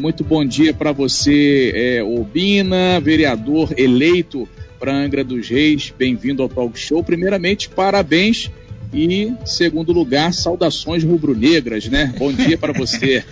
Muito bom dia para você, Obina, vereador eleito para Angra dos Reis. Bem-vindo ao Talk Show. Primeiramente, parabéns. E, segundo lugar, saudações rubro-negras, né? Bom dia para você.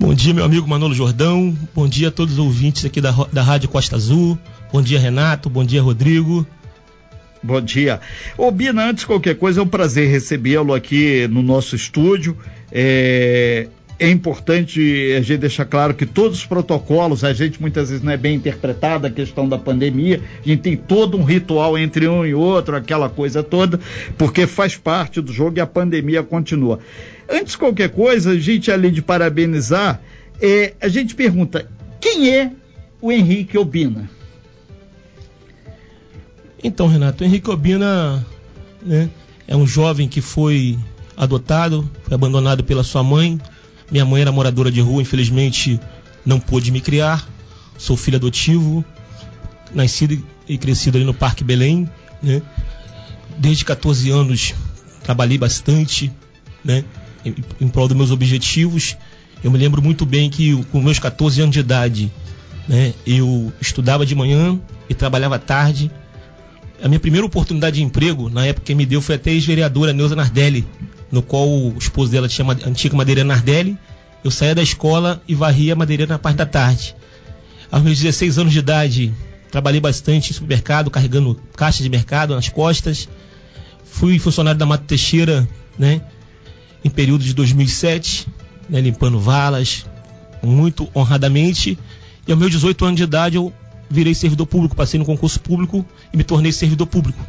Bom dia, meu amigo Manolo Jordão. Bom dia a todos os ouvintes aqui da Rádio Costa Azul. Bom dia, Renato. Bom dia, Rodrigo. Bom dia. Obina, antes de qualquer coisa, é um prazer recebê-lo aqui no nosso estúdio. É importante a gente deixar claro que todos os protocolos, a gente muitas vezes não é bem interpretada a questão da pandemia, a gente tem todo um ritual entre um e outro, aquela coisa toda, porque faz parte do jogo e a pandemia continua. Antes de qualquer coisa, a gente, além de parabenizar, a gente pergunta, quem é o Henrique Obina? Então, Renato, o Henrique Obina, né, é um jovem que foi adotado, foi abandonado pela sua mãe. Minha mãe era moradora de rua, infelizmente não pôde me criar. Sou filho adotivo, nascido e crescido ali no Parque Belém, né? Desde 14 anos trabalhei bastante, né, em prol dos meus objetivos. Eu me lembro muito bem que com meus 14 anos de idade, né, eu estudava de manhã e trabalhava à tarde. A minha primeira oportunidade de emprego, na época que me deu, foi até ex-vereadora Neuza Nardelli, no qual o esposo dela tinha a antiga madeireira Nardelli. Eu saía da escola e varria a madeireira na parte da tarde. Aos meus 16 anos de idade, trabalhei bastante em supermercado, carregando caixa de mercado nas costas. Fui funcionário da Mato Teixeira, né, em período de 2007, né, limpando valas, muito honradamente. E aos meus 18 anos de idade, eu virei servidor público, passei no concurso público e me tornei servidor público.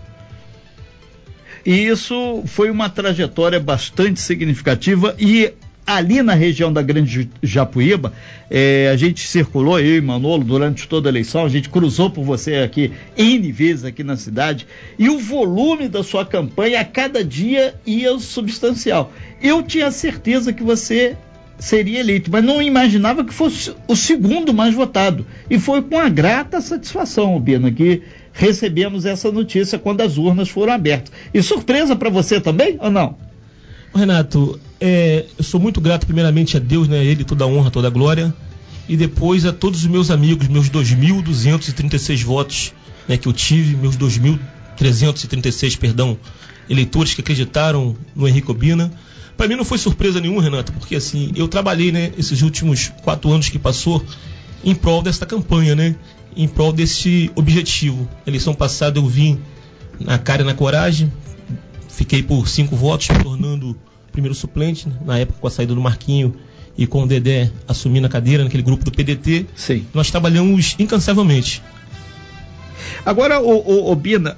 E isso foi uma trajetória bastante significativa. E ali na região da Grande Japuíba, a gente circulou, eu e Manolo, durante toda a eleição, a gente cruzou por você aqui N vezes aqui na cidade, e o volume da sua campanha a cada dia ia substancial. Eu tinha certeza que você seria eleito, mas não imaginava que fosse o segundo mais votado. E foi com uma grata satisfação, Obina, que recebemos essa notícia quando as urnas foram abertas. E surpresa para você também, ou não? Renato, eu sou muito grato primeiramente a Deus, né? Ele, toda a honra, toda a glória. E depois a todos os meus amigos, meus 2.236 votos, né, que eu tive, meus 2.336, eleitores que acreditaram no Henrique Obina. Para mim não foi surpresa nenhuma, Renato, porque assim, eu trabalhei, né, esses últimos 4 anos que passou em prol desta campanha, né, em prol desse objetivo. Na eleição passada eu vim na cara e na coragem, fiquei por 5 votos, me tornando primeiro suplente, né, na época com a saída do Marquinho e com o Dedé assumindo a cadeira naquele grupo do PDT. Sim. Nós trabalhamos incansavelmente. Agora, Obina,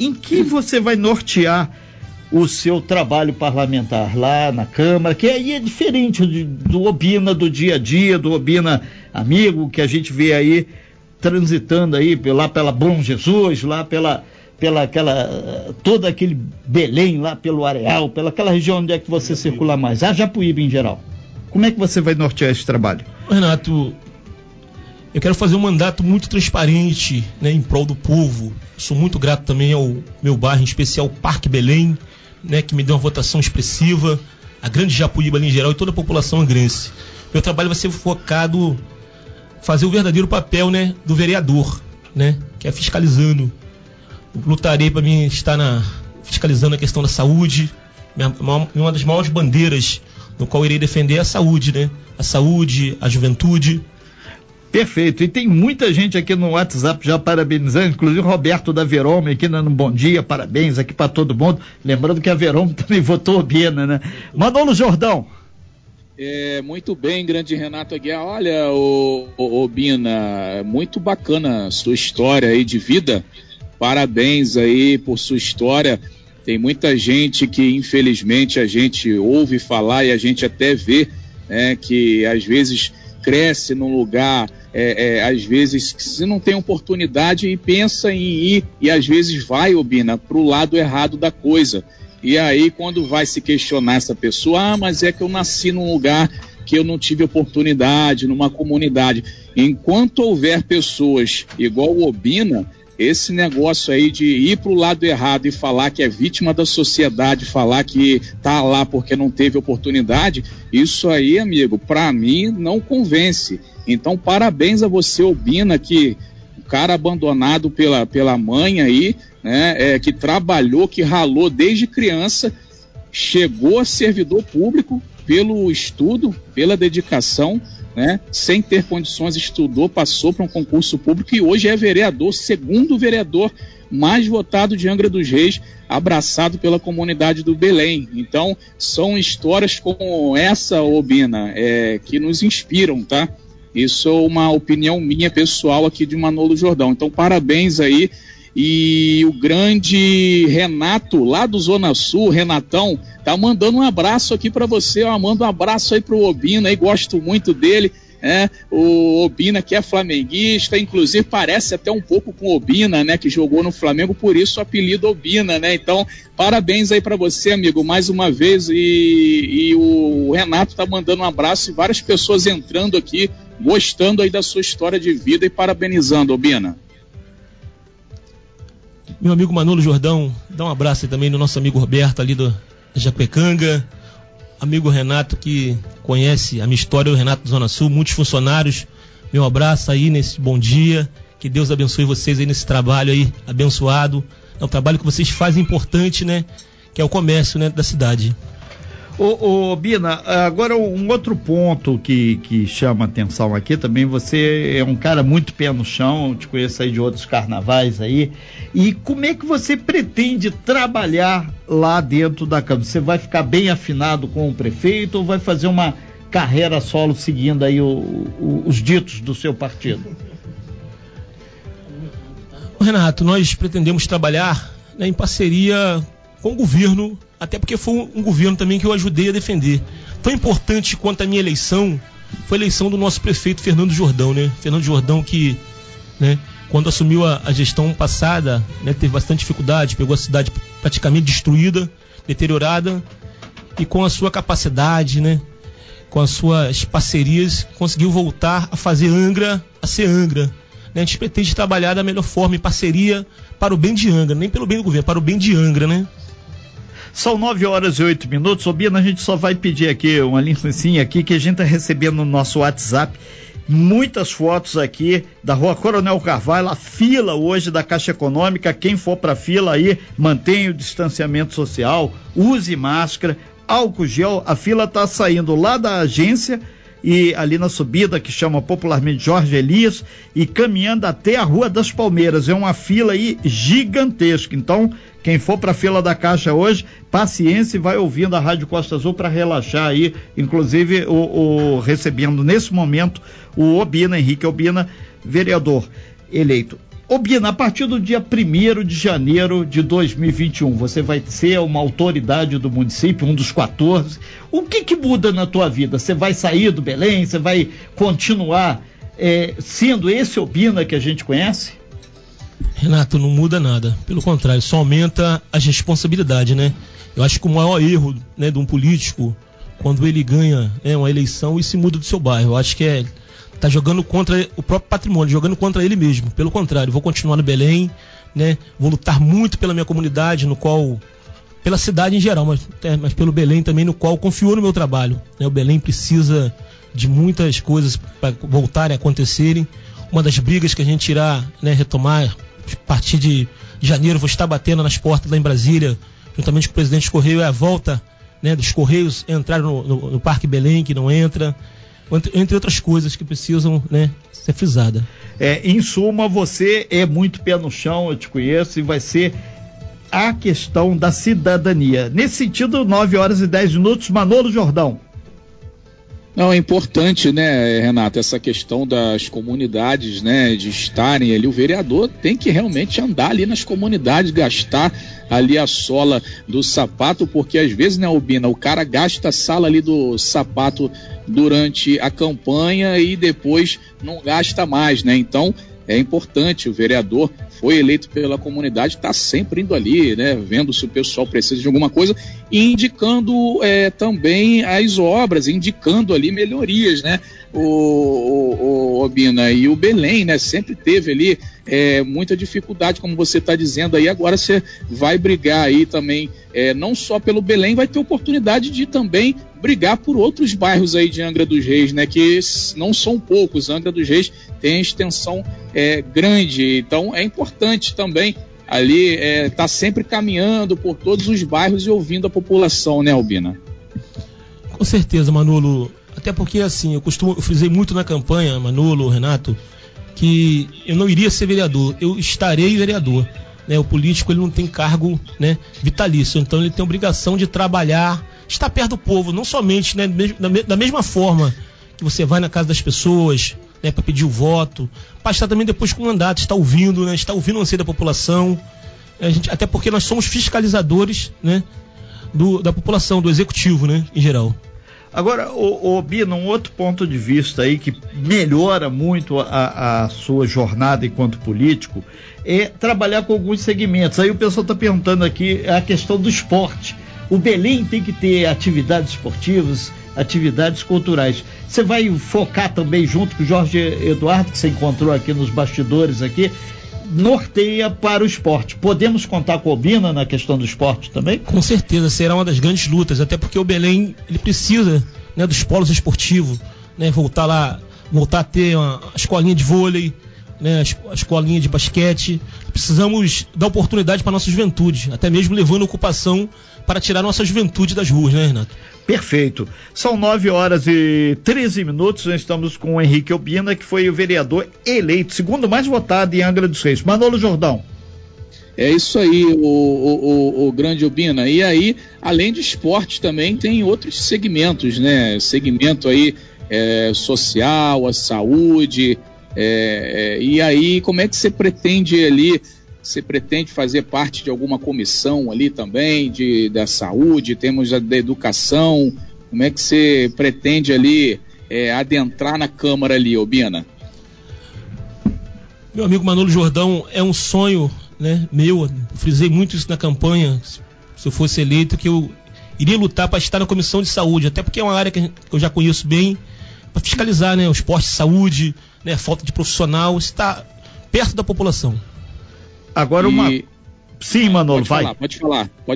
em que você vai nortear o seu trabalho parlamentar lá na Câmara, que aí é diferente do Obina do dia a dia, do Obina amigo, que a gente vê aí transitando aí lá pela Bom Jesus, lá pela aquela, todo aquele Belém, lá pelo Areal, pela aquela região onde é que você circula mais, a Japuíba em geral. Como é que você vai nortear esse trabalho? Renato, eu quero fazer um mandato muito transparente, né, em prol do povo. Sou muito grato também ao meu bairro, em especial Parque Belém, né, que me deu uma votação expressiva, a Grande Japuíba ali em geral e toda a população angrense. Meu trabalho vai ser focado em fazer o verdadeiro papel, né, do vereador, né, que é fiscalizando. Lutarei para mim estar fiscalizando a questão da saúde. Uma das maiores bandeiras no qual irei defender é a saúde, né? A saúde, a juventude. Perfeito, e tem muita gente aqui no WhatsApp já parabenizando, inclusive Roberto da Verôma aqui no Bom Dia, parabéns aqui para todo mundo, lembrando que a Verôma também votou Obina, né? Manolo Jordão. Muito bem, grande Renato Aguiar. Olha, Obina, muito bacana sua história aí de vida, parabéns aí por sua história. Tem muita gente que infelizmente a gente ouve falar e a gente até vê, né, que às vezes cresce num lugar, às vezes se não tem oportunidade e pensa em ir, e às vezes vai, Obina, pro lado errado da coisa, e aí quando vai se questionar essa pessoa, mas é que eu nasci num lugar que eu não tive oportunidade, numa comunidade. Enquanto houver pessoas igual o Obina, Esse negócio aí de ir pro lado errado e falar que é vítima da sociedade, falar que tá lá porque não teve oportunidade, isso aí, amigo, para mim não convence. Então, parabéns a você, Obina, que o cara abandonado pela mãe aí, né, que trabalhou, que ralou desde criança, chegou a servidor público pelo estudo, pela dedicação, né, sem ter condições, estudou, passou para um concurso público e hoje é vereador, segundo vereador mais votado de Angra dos Reis, abraçado pela comunidade do Belém. Então, são histórias como essa, Obina, que nos inspiram, tá? Isso é uma opinião minha, pessoal, aqui de Manolo Jordão. Então, parabéns aí. E o grande Renato, lá do Zona Sul, Renatão, tá mandando um abraço aqui para você, ó, manda um abraço aí pro Obina, aí gosto muito dele, né? O Obina, que é flamenguista, inclusive parece até um pouco com o Obina, né, que jogou no Flamengo, por isso o apelido Obina, né? Então, parabéns aí para você, amigo, mais uma vez, e o Renato tá mandando um abraço e várias pessoas entrando aqui, gostando aí da sua história de vida e parabenizando, Obina. Meu amigo Manolo Jordão, dá um abraço aí também no nosso amigo Roberto ali do Japecanga, amigo Renato, que conhece a minha história, o Renato do Zona Sul, muitos funcionários, meu abraço aí nesse bom dia, que Deus abençoe vocês aí nesse trabalho aí, abençoado, é um trabalho que vocês fazem importante, né, que é o comércio, né, da cidade. Ô Bina, agora um outro ponto que chama atenção aqui também, você é um cara muito pé no chão, eu te conheço aí de outros carnavais aí, e como é que você pretende trabalhar lá dentro da Câmara? Você vai ficar bem afinado com o prefeito ou vai fazer uma carreira solo seguindo aí os ditos do seu partido? Renato, nós pretendemos trabalhar, né, em parceria com o governo, até porque foi um governo também que eu ajudei a defender. Tão importante quanto a minha eleição foi a eleição do nosso prefeito Fernando Jordão, né? Fernando Jordão que, né, quando assumiu a gestão passada, né, teve bastante dificuldade, pegou a cidade praticamente destruída, deteriorada, e com a sua capacidade, né, com as suas parcerias, conseguiu voltar a fazer Angra a ser Angra. A gente pretende trabalhar da melhor forma, em parceria, para o bem de Angra, nem pelo bem do governo, para o bem de Angra, né? São 9h08, Obina, a gente só vai pedir aqui uma lincinha aqui, que a gente está recebendo no nosso WhatsApp muitas fotos aqui da Rua Coronel Carvalho, a fila hoje da Caixa Econômica, quem for para fila aí, mantenha o distanciamento social, use máscara, álcool gel, a fila está saindo lá da agência, e ali na subida que chama popularmente Jorge Elias, e caminhando até a Rua das Palmeiras, é uma fila aí gigantesca. Então, quem for para a fila da Caixa hoje, paciência e vai ouvindo a Rádio Costa Azul para relaxar aí, inclusive recebendo nesse momento o Obina, Henrique Obina, vereador eleito. Obina, a partir do dia 1º de janeiro de 2021, você vai ser uma autoridade do município, um dos 14. O que muda na tua vida? Você vai sair do Belém? Você vai continuar sendo esse Obina que a gente conhece? Renato, não muda nada. Pelo contrário, só aumenta a responsabilidade, né? Eu acho que o maior erro, né, de um político, quando ele ganha, né, uma eleição e se muda do seu bairro. Eu acho que tá jogando contra o próprio patrimônio, jogando contra ele mesmo. Pelo contrário, vou continuar no Belém, né? Vou lutar muito pela minha comunidade, pela cidade em geral, mas pelo Belém também, no qual confiou no meu trabalho, né? O Belém precisa de muitas coisas para voltarem a acontecerem. Uma das brigas que a gente irá, né, retomar a partir de janeiro, vou estar batendo nas portas lá em Brasília, juntamente com o presidente Correio, é a volta, né, dos Correios entrar no Parque Belém, que não entra, entre outras coisas que precisam, né, ser frisadas. Em suma, você é muito pé no chão, eu te conheço, e vai ser a questão da cidadania. Nesse sentido, 9h10, Manolo Jordão. Não, é importante, né, Renato, essa questão das comunidades, né, de estarem ali, o vereador tem que realmente andar ali nas comunidades, gastar ali a sola do sapato, porque às vezes, né, Obina, o cara gasta a sala ali do sapato durante a campanha e depois não gasta mais, né? Então é importante, o vereador foi eleito pela comunidade, está sempre indo ali, né, vendo se o pessoal precisa de alguma coisa e indicando também as obras, indicando ali melhorias, né? O Obina, e o Belém, né, sempre teve ali muita dificuldade, como você está dizendo aí. Agora você vai brigar aí também, não só pelo Belém, vai ter oportunidade de também brigar por outros bairros aí de Angra dos Reis, né? Que não são poucos. Angra dos Reis tem extensão grande, então é importante também ali tá sempre caminhando por todos os bairros e ouvindo a população, né, Albina? Com certeza, Manolo. Até porque, assim, eu frisei muito na campanha, Manolo, Renato, que eu não iria ser vereador, eu estarei vereador. Né? O político, ele não tem cargo, né, vitalício, então ele tem a obrigação de trabalhar, estar perto do povo, não somente, né, da mesma forma que você vai na casa das pessoas, né, para pedir o voto, para estar também depois com o mandato, estar ouvindo, né, estar ouvindo o anseio da população. Até porque nós somos fiscalizadores, né, da população, do executivo, né, em geral. Agora, Bina, um outro ponto de vista aí que melhora muito a sua jornada enquanto político é trabalhar com alguns segmentos. Aí o pessoal está perguntando aqui a questão do esporte. O Belém tem que ter atividades esportivas, atividades culturais. Você vai focar também junto com o Jorge Eduardo, que você encontrou aqui nos bastidores aqui, norteia para o esporte. Podemos contar com o Obina na questão do esporte também? Com certeza, será uma das grandes lutas, até porque o Belém, ele precisa, né, dos polos esportivos, né, voltar a ter a escolinha de vôlei, né, a escolinha de basquete. Precisamos dar oportunidade para a nossa juventude, até mesmo levando ocupação para tirar a nossa juventude das ruas, né, Renato? Perfeito. São 9 horas e 13 minutos, nós estamos com o Henrique Obina, que foi o vereador eleito, segundo mais votado em Angra dos Reis. Manolo Jordão. É isso aí, o grande Obina. E aí, além de esporte, também tem outros segmentos, né? Segmento aí social, a saúde. E aí, como é que você pretende ali? Você pretende fazer parte de alguma comissão ali também, da saúde, temos a da educação, como é que você pretende ali adentrar na Câmara ali, Obina? Meu amigo Manolo Jordão, é um sonho, né, meu, frisei muito isso na campanha, se eu fosse eleito, que eu iria lutar para estar na Comissão de Saúde, até porque é uma área que eu já conheço bem, para fiscalizar, né, os postos de saúde, né, falta de profissional, estar perto da população. Agora uma... Sim, Manolo, vai. Pode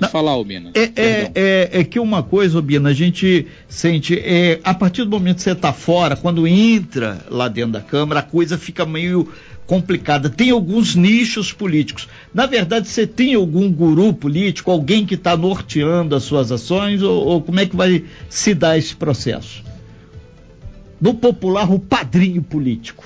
falar, Obina. É que uma coisa, Obina, a gente sente, a partir do momento que você está fora, quando entra lá dentro da Câmara, a coisa fica meio complicada. Tem alguns nichos políticos. Na verdade, você tem algum guru político, alguém que está norteando as suas ações, ou como é que vai se dar esse processo? No popular, o padrinho político.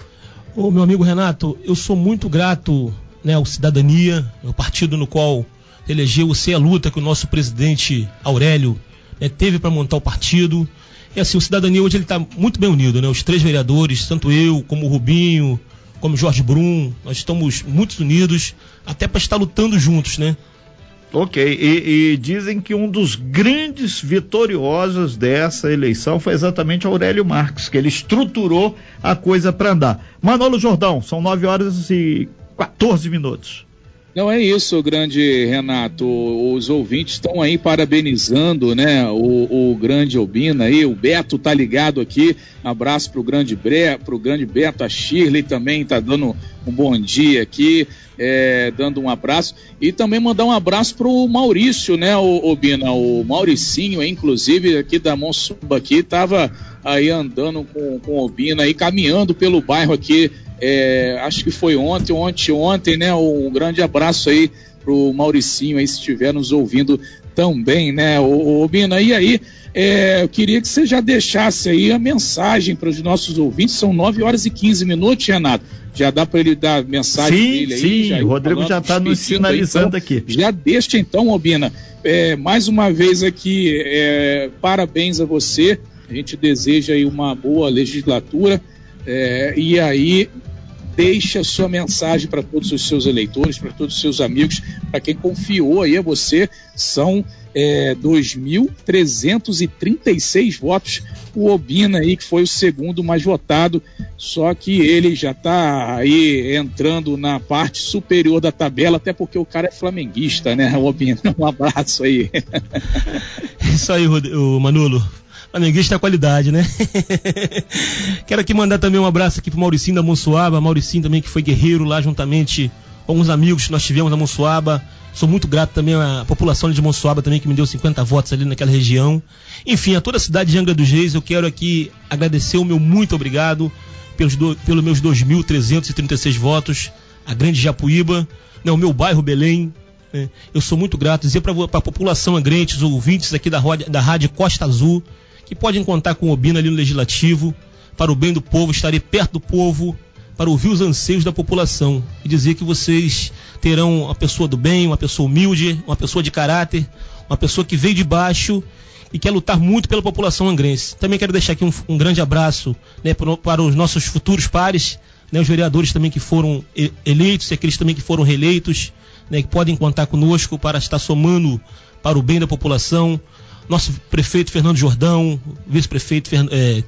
Ô, meu amigo Renato, eu sou muito grato... Né, o Cidadania, o partido no qual elegeu-se a luta que o nosso presidente Aurélio, né, teve para montar o partido. E assim, o Cidadania hoje ele está muito bem unido, né? Os três vereadores, tanto eu, como o Rubinho, como o Jorge Brum, nós estamos muito unidos, até para estar lutando juntos, né? Ok, e dizem que um dos grandes vitoriosos dessa eleição foi exatamente Aurélio Marcos, que ele estruturou a coisa para andar. Manolo Jordão, são 9 horas e 14 minutos. Não, é isso, grande Renato. Os ouvintes estão aí parabenizando, né, o grande Obina aí, o Beto tá ligado aqui. Abraço pro grande Beto, a Shirley também tá dando um bom dia aqui, dando um abraço. E também mandar um abraço pro Maurício, né, Obina, o Mauricinho, inclusive, aqui da Monsuaba, aqui, tava aí andando com Obina aí, caminhando pelo bairro aqui. Acho que foi ontem, né? Um grande abraço aí pro Mauricinho aí, se estiver nos ouvindo também, né, Obina? E aí, eu queria que você já deixasse aí a mensagem para os nossos ouvintes. São 9 horas e 15 minutos, Renato. Já dá para ele dar mensagem dele aí? Sim, o Rodrigo já está nos sinalizando aqui. Já deixa então, Obina. Mais uma vez aqui, parabéns a você. A gente deseja aí uma boa legislatura. E aí deixa a sua mensagem para todos os seus eleitores, para todos os seus amigos, para quem confiou aí a você. São 2.336 votos, o Obina aí, que foi o segundo mais votado, só que ele já está aí entrando na parte superior da tabela, até porque o cara é flamenguista, né, Obina? Um abraço aí. Isso aí, Manolo. Flamenguista é qualidade, né? Quero aqui mandar também um abraço aqui pro Mauricinho da Monsuaba, Mauricinho também que foi guerreiro lá juntamente com alguns amigos que nós tivemos na Monsuaba. Sou muito grato também à população de Monsuaba também, que me deu 50 votos ali naquela região. Enfim, a toda a cidade de Angra dos Reis, eu quero aqui agradecer o meu muito obrigado pelos meus 2.336 votos, a grande Japuíba, né, o meu bairro Belém. Né, eu sou muito grato. Dizer para a população angrense, os ouvintes aqui da Rádio Costa Azul, que podem contar com o Obina ali no Legislativo, para o bem do povo, estarei perto do povo, para ouvir os anseios da população e dizer que vocês terão uma pessoa do bem, uma pessoa humilde, uma pessoa de caráter, uma pessoa que veio de baixo e quer lutar muito pela população angrense. Também quero deixar aqui um grande abraço, né, para os nossos futuros pares, né, os vereadores também que foram eleitos e aqueles também que foram reeleitos, né, que podem contar conosco para estar somando para o bem da população. Nosso prefeito Fernando Jordão, vice-prefeito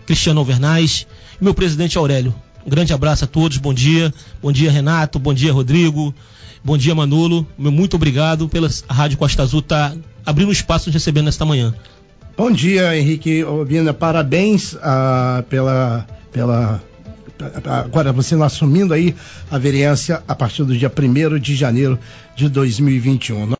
Cristiano Alvernaz e meu presidente Aurélio. Um grande abraço a todos, bom dia Renato, bom dia Rodrigo, bom dia Manolo, muito obrigado pela Rádio Costa Azul estar abrindo espaço nos recebendo nesta manhã. Bom dia Henrique Obina, parabéns agora você assumindo aí a vereança a partir do dia 1º de janeiro de 2021.